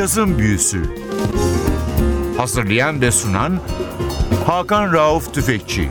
Cazın Büyüsü. Hazırlayan ve sunan Hakan Rauf Tüfekçi.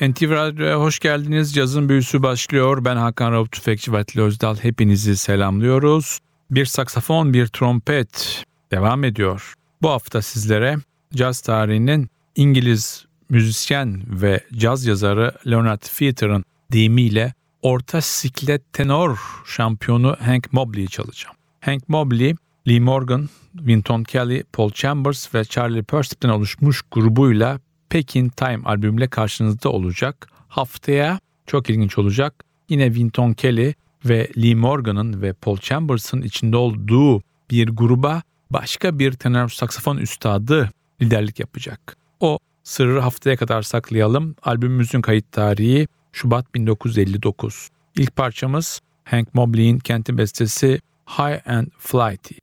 NTVRadyo'ya hoş geldiniz. Cazın Büyüsü başlıyor. Ben Hakan Rauf Tüfekçi ve Atilla Özdal. Hepinizi selamlıyoruz. Bir saksafon, bir trompet devam ediyor. Bu hafta sizlere caz tarihinin İngiliz müzisyen ve caz yazarı Leonard Feather'ın deyimiyle orta siklet tenor şampiyonu Hank Mobley'i çalacağım. Hank Mobley, Lee Morgan, Wynton Kelly, Paul Chambers ve Charlie Persip'ten oluşmuş grubuyla Peckin' Time albümüyle karşınızda olacak. Haftaya çok ilginç olacak. Yine Wynton Kelly ve Lee Morgan'ın ve Paul Chambers'ın içinde olduğu bir gruba başka bir tenor saksafon üstadı liderlik yapacak. O sırrı haftaya kadar saklayalım. Albümümüzün kayıt tarihi Şubat 1959. İlk parçamız Hank Mobley'in kendi bestesi High and Flighty.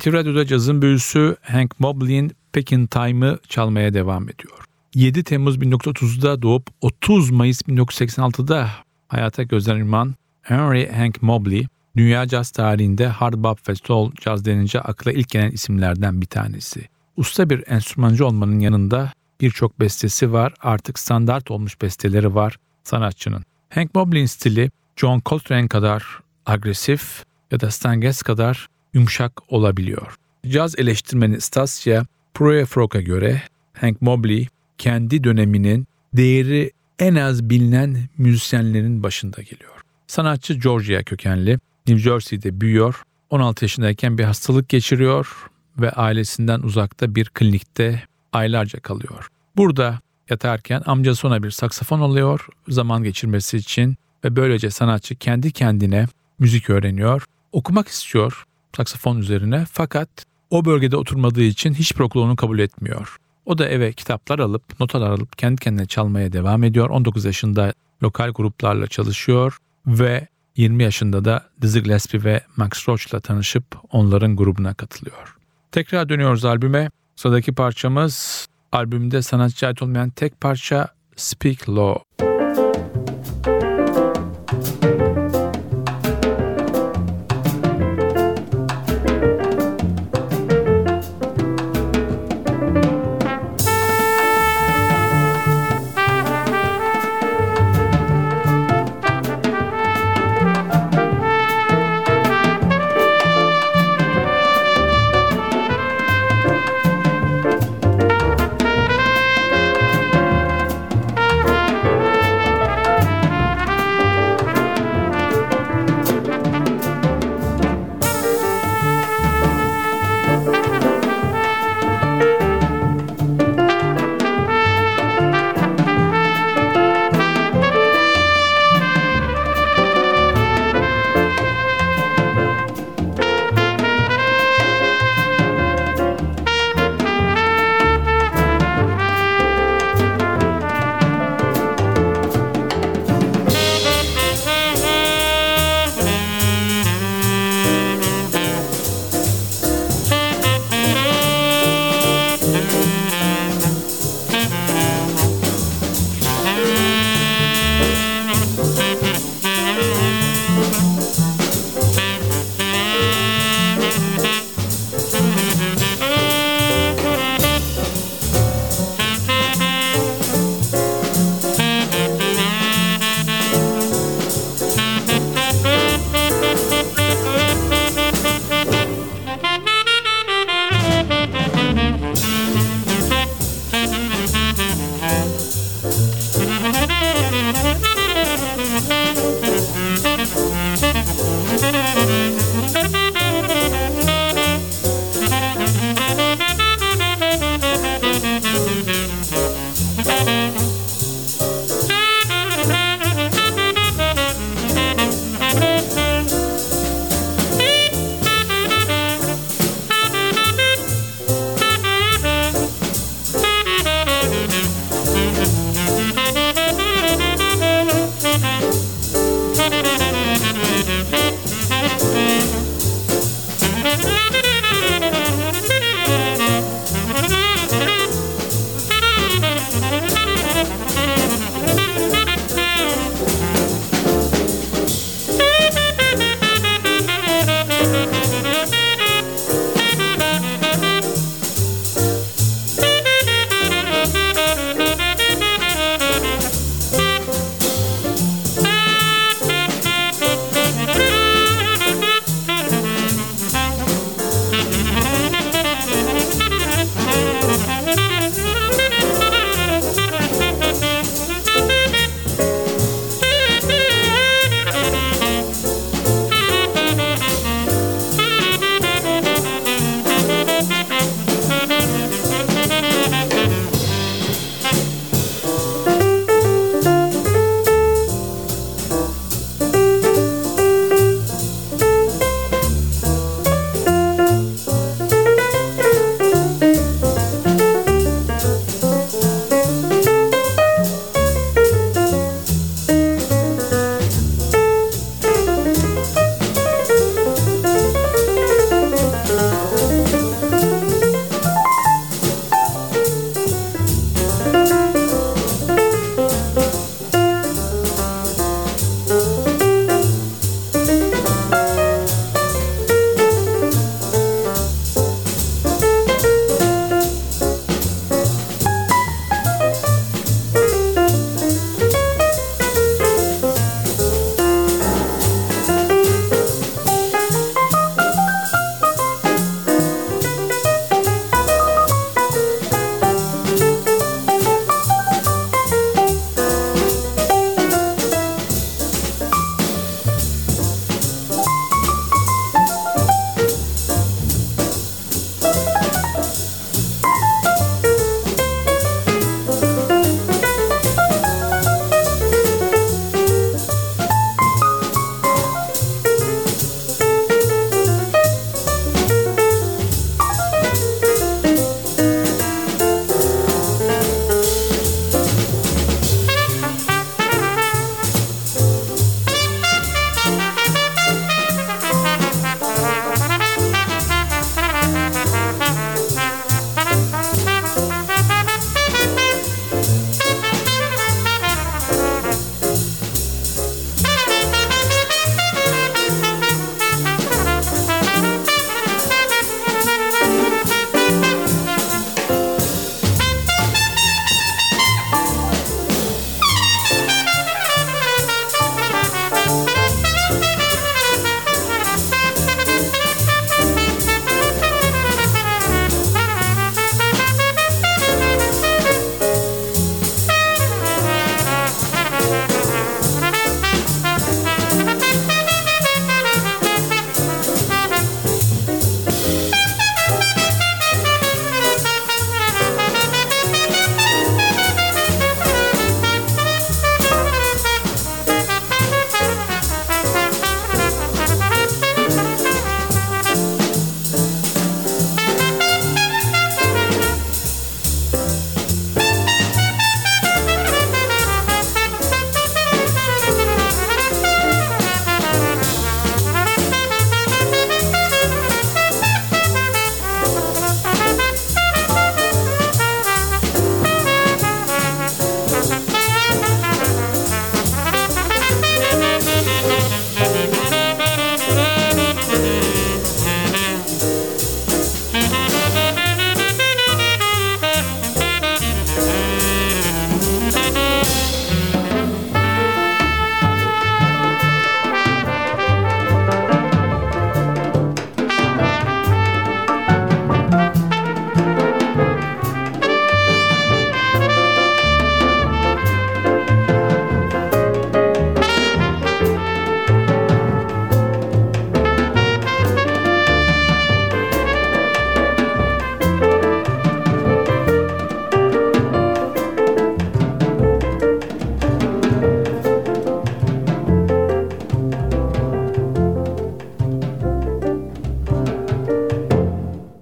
NTVRadyo'da cazın büyüsü Hank Mobley'in Peckin' Time'ı çalmaya devam ediyor. 7 Temmuz 1930'da doğup 30 Mayıs 1986'da hayata gözden yumulan Henry Hank Mobley, dünya caz tarihinde hard bop ve soul caz denince akla ilk gelen isimlerden bir tanesi. Usta bir enstrümancı olmanın yanında birçok bestesi var, artık standart olmuş besteleri var sanatçının. Hank Mobley'in stili John Coltrane kadar agresif ya da Stan Getz kadar yumuşak olabiliyor. Caz eleştirmeni Stasya Proyafrok'a göre Hank Mobley kendi döneminin değeri en az bilinen müzisyenlerin başında geliyor. Sanatçı Georgia kökenli, New Jersey'de büyüyor, 16 yaşındayken bir hastalık geçiriyor ve ailesinden uzakta bir klinikte aylarca kalıyor. Burada yatarken amcası ona bir saksafon alıyor zaman geçirmesi için ve böylece sanatçı kendi kendine müzik öğreniyor, okumak istiyor saksafon üzerine fakat o bölgede oturmadığı için hiçbir okul onu kabul etmiyor. O da eve kitaplar alıp, notalar alıp kendi kendine çalmaya devam ediyor. 19 yaşında lokal gruplarla çalışıyor ve 20 yaşında da Dizzy Gillespie ve Max Roach'la tanışıp onların grubuna katılıyor. Tekrar dönüyoruz albüme. Sıradaki parçamız albümde sanatçıya ait olmayan tek parça Speak Low.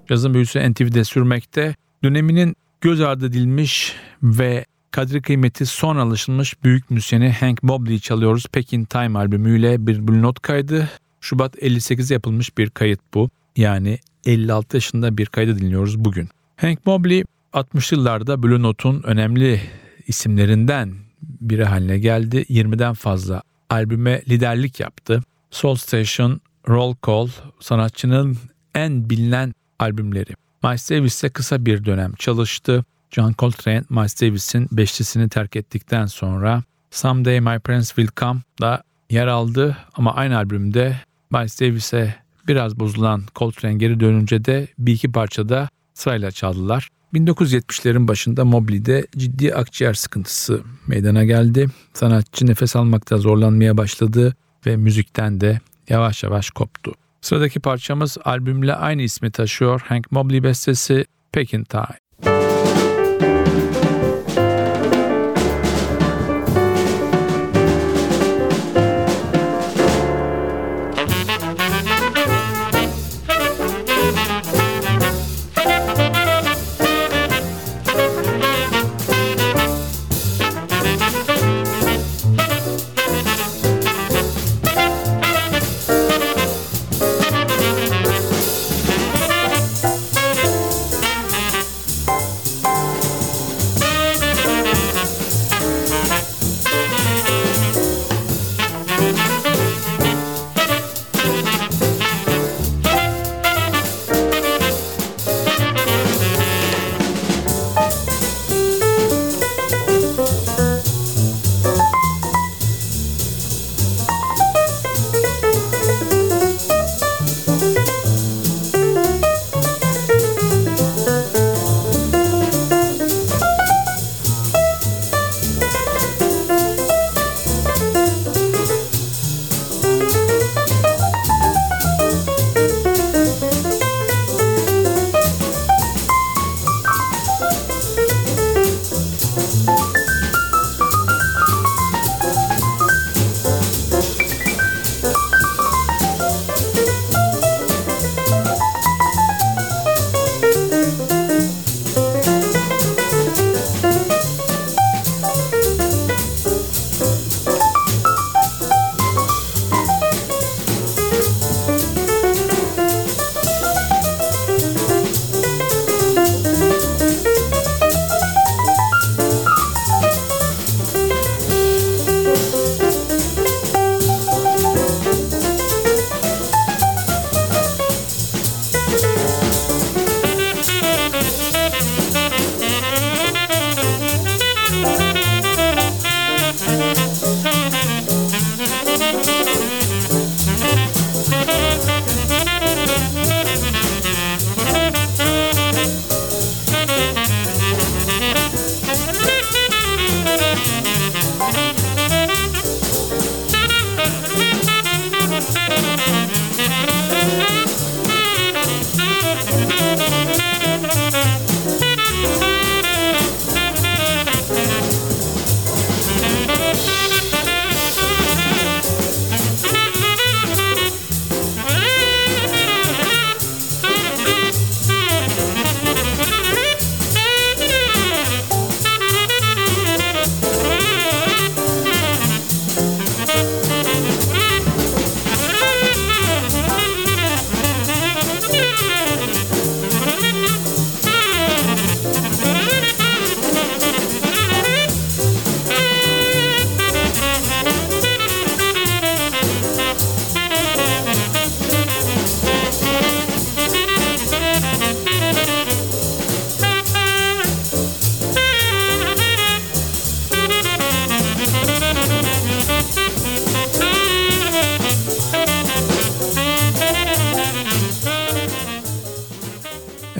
Cazın Büyüsü NTV'de sürmekte. Döneminin göz ardı edilmiş ve kadri kıymeti son alışılmış büyük müzisyeni Hank Mobley'i çalıyoruz. Peckin' Time albümüyle bir Blue Note kaydı. Şubat 58'de yapılmış bir kayıt bu. Yani 56 yaşında bir kaydı dinliyoruz bugün. Hank Mobley 60'lı yıllarda Blue Note'un önemli isimlerinden biri haline geldi. 20'den fazla albüme liderlik yaptı. Soul Station, Roll Call sanatçının en bilinen albümleri. Miles Davis'le kısa bir dönem çalıştı. John Coltrane, Miles Davis'in beşlisini terk ettikten sonra Someday My Prince Will Come'da yer aldı. Ama aynı albümde Miles Davis'e biraz bozulan Coltrane geri dönünce de bir iki parçada sırayla çaldılar. 1970'lerin başında Mobley'de ciddi akciğer sıkıntısı meydana geldi. Sanatçı nefes almakta zorlanmaya başladı ve müzikten de yavaş yavaş koptu. Sıradaki parçamız albümle aynı ismi taşıyor. Hank Mobley bestesi Peckin' Time.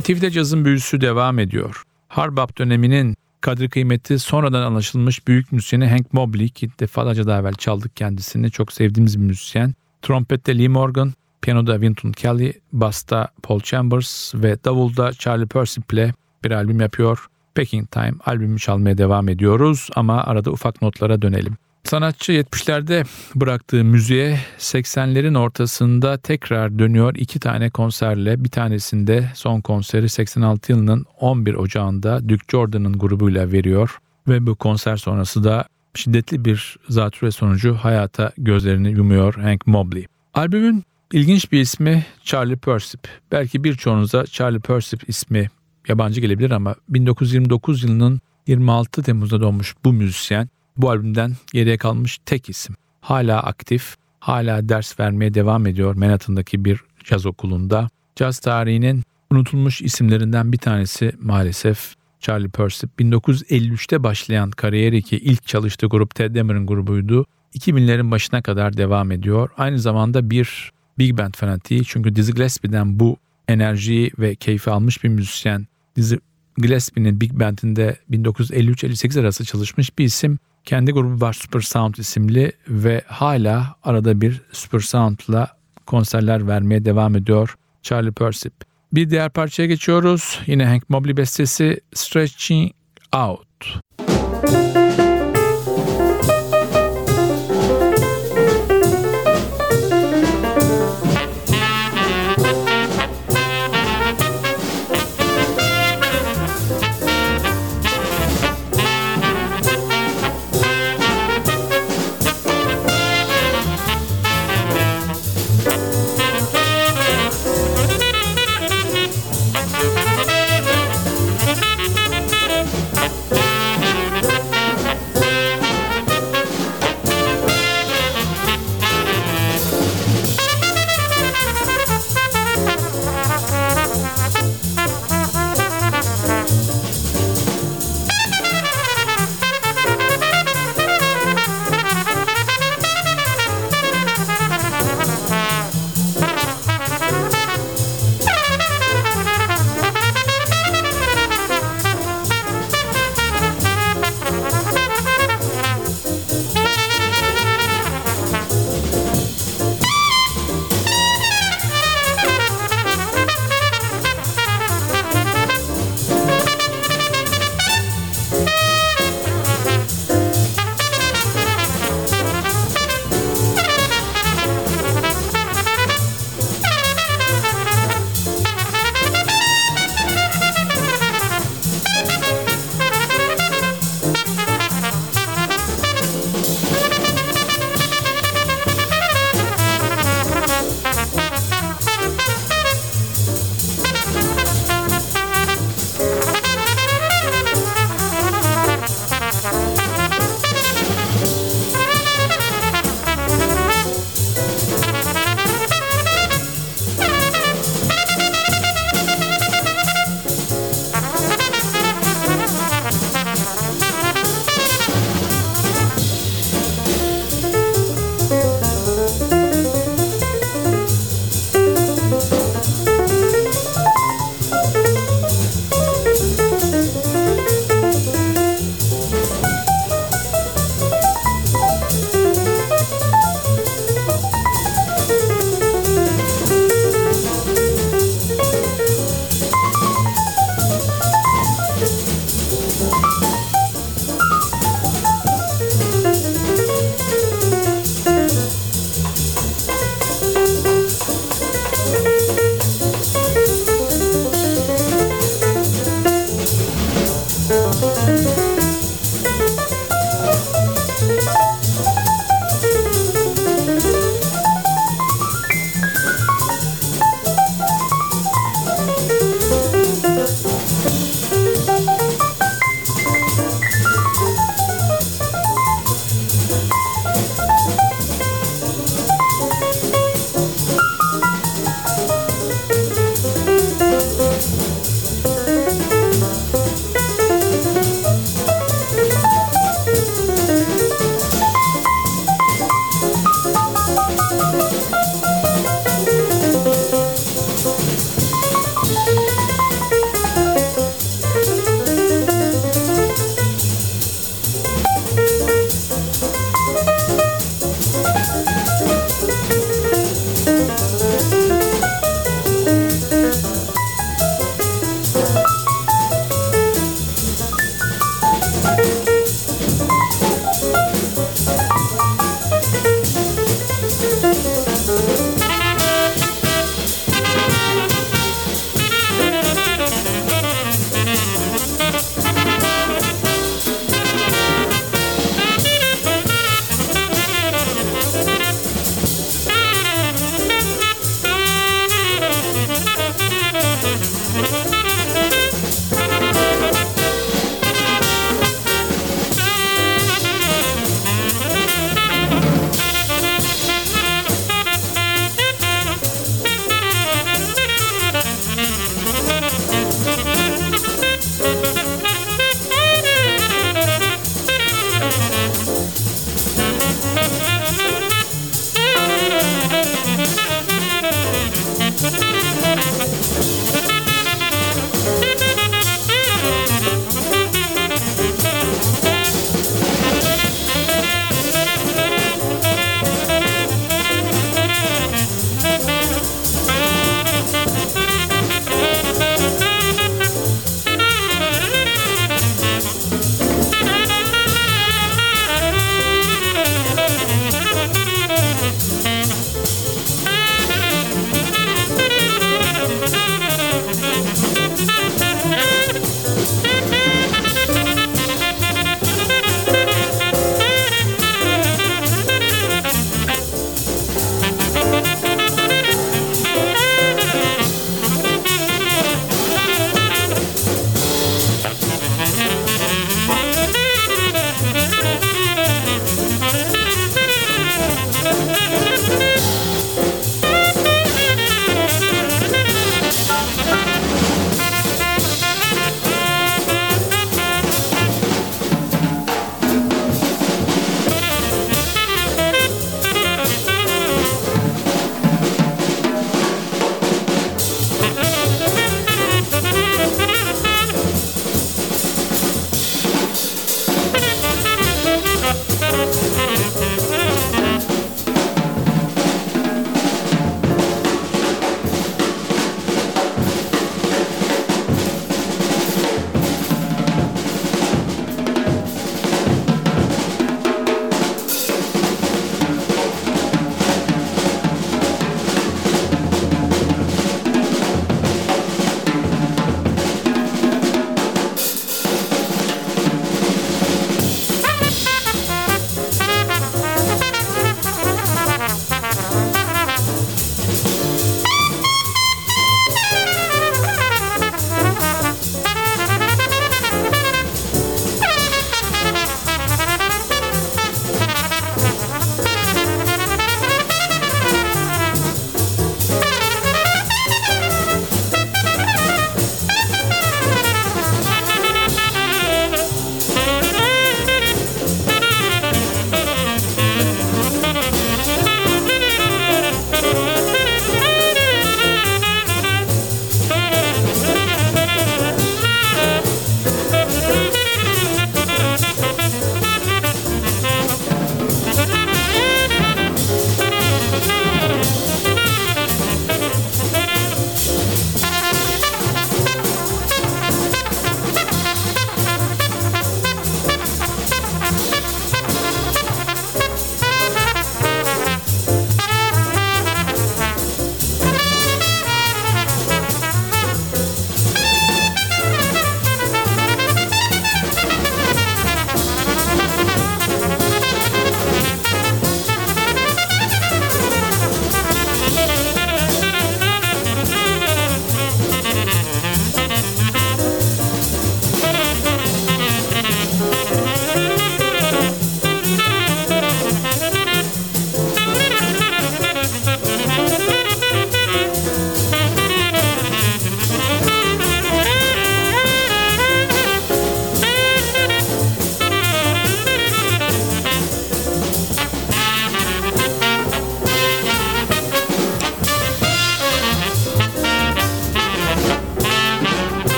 NTV'de cazın büyüsü devam ediyor. Harbap döneminin kadri kıymeti sonradan anlaşılmış büyük müzisyeni Hank Mobley, ki defalarca daha evvel çaldık kendisini. Çok sevdiğimiz bir müzisyen. Trompette Lee Morgan, piyanoda Wynton Kelly, basta Paul Chambers ve davulda Charlie Persip'le bir albüm yapıyor. Peckin' Time albümü çalmaya devam ediyoruz ama arada ufak notlara dönelim. Sanatçı 70'lerde bıraktığı müziğe 80'lerin ortasında tekrar dönüyor 2 tane konserle. Bir tanesinde son konseri 86 yılının 11 Ocağı'nda Duke Jordan'ın grubuyla veriyor ve bu konser sonrası da şiddetli bir zatürre sonucu hayata gözlerini yumuyor Hank Mobley. Albümün ilginç bir ismi Charlie Persip. Belki birçoğunuza Charlie Persip ismi yabancı gelebilir ama 1929 yılının 26 Temmuz'da doğmuş bu müzisyen bu albümden geriye kalmış tek isim. Hala aktif, hala ders vermeye devam ediyor Manhattan'daki bir caz okulunda. Caz tarihinin unutulmuş isimlerinden bir tanesi maalesef Charlie Persip. 1953'te başlayan kariyeri ki ilk çalıştığı grup Ted Demer'ın grubuydu. 2000'lerin başına kadar devam ediyor. Aynı zamanda bir big band fanatiği çünkü Dizzy Gillespie'den bu enerjiyi ve keyfi almış bir müzisyen. Dizzy Gillespie'nin big band'inde 1953-58 arası çalışmış bir isim. Kendi grubu var Super Sound isimli ve hala arada bir Super Sound'la konserler vermeye devam ediyor Charlie Persip. Bir diğer parçaya geçiyoruz. Yine Hank Mobley bestesi Stretching Out.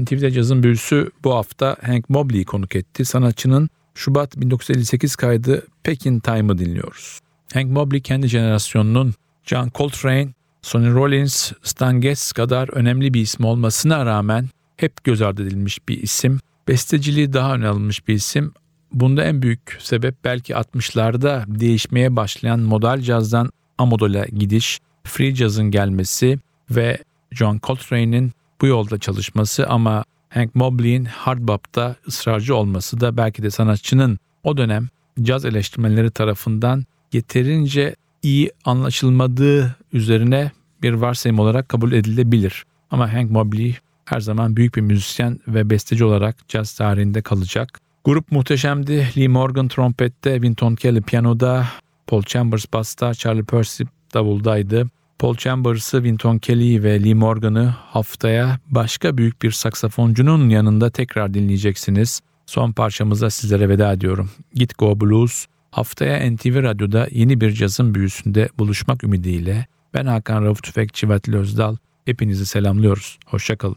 NTV'de Cazın Büyüsü bu hafta Hank Mobley'i konuk etti. Sanatçının Şubat 1958 kaydı Peckin' Time'ı dinliyoruz. Hank Mobley kendi jenerasyonunun John Coltrane, Sonny Rollins, Stan Getz kadar önemli bir isim olmasına rağmen hep göz ardı edilmiş bir isim. Besteciliği daha öne alınmış bir isim. Bunda en büyük sebep belki 60'larda değişmeye başlayan modal cazdan amodala gidiş, free cazın gelmesi ve John Coltrane'in bu yolda çalışması, ama Hank Mobley'in hard bop'ta ısrarcı olması da belki de sanatçının o dönem caz eleştirmenleri tarafından yeterince iyi anlaşılmadığı üzerine bir varsayım olarak kabul edilebilir. Ama Hank Mobley her zaman büyük bir müzisyen ve besteci olarak caz tarihinde kalacak. Grup muhteşemdi. Lee Morgan trompette, Wynton Kelly piyanoda, Paul Chambers basta, Charlie Persip davuldaydı. Paul Chambers'ı, Wynton Kelly'yi ve Lee Morgan'ı haftaya başka büyük bir saksafoncunun yanında tekrar dinleyeceksiniz. Son parçamızla sizlere veda ediyorum. Git Go Blues. Haftaya NTV Radyo'da yeni bir cazın büyüsünde buluşmak ümidiyle ben Hakan Rauf Tüfekçi ve Adil Özdal. Hepinizi selamlıyoruz. Hoşçakalın.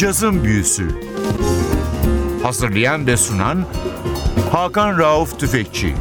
Cazın Büyüsü. Hazırlayan ve sunan Hakan Rauf Tüfekçi.